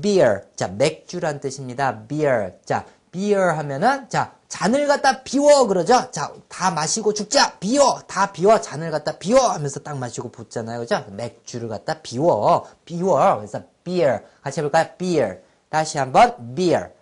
beer. 자, 맥주란 뜻입니다. beer. 자, beer 하면은 자, 잔을 갖다 비워 그러죠. 자, 다 마시고 죽자. 비워. 다 비워. 잔을 갖다 비워 하면서 딱 마시고 붓잖아요. 그죠? 맥주를 갖다 비워. 비워. 그래서 beer. 같이 해 볼까요? beer. 다시 한번 beer.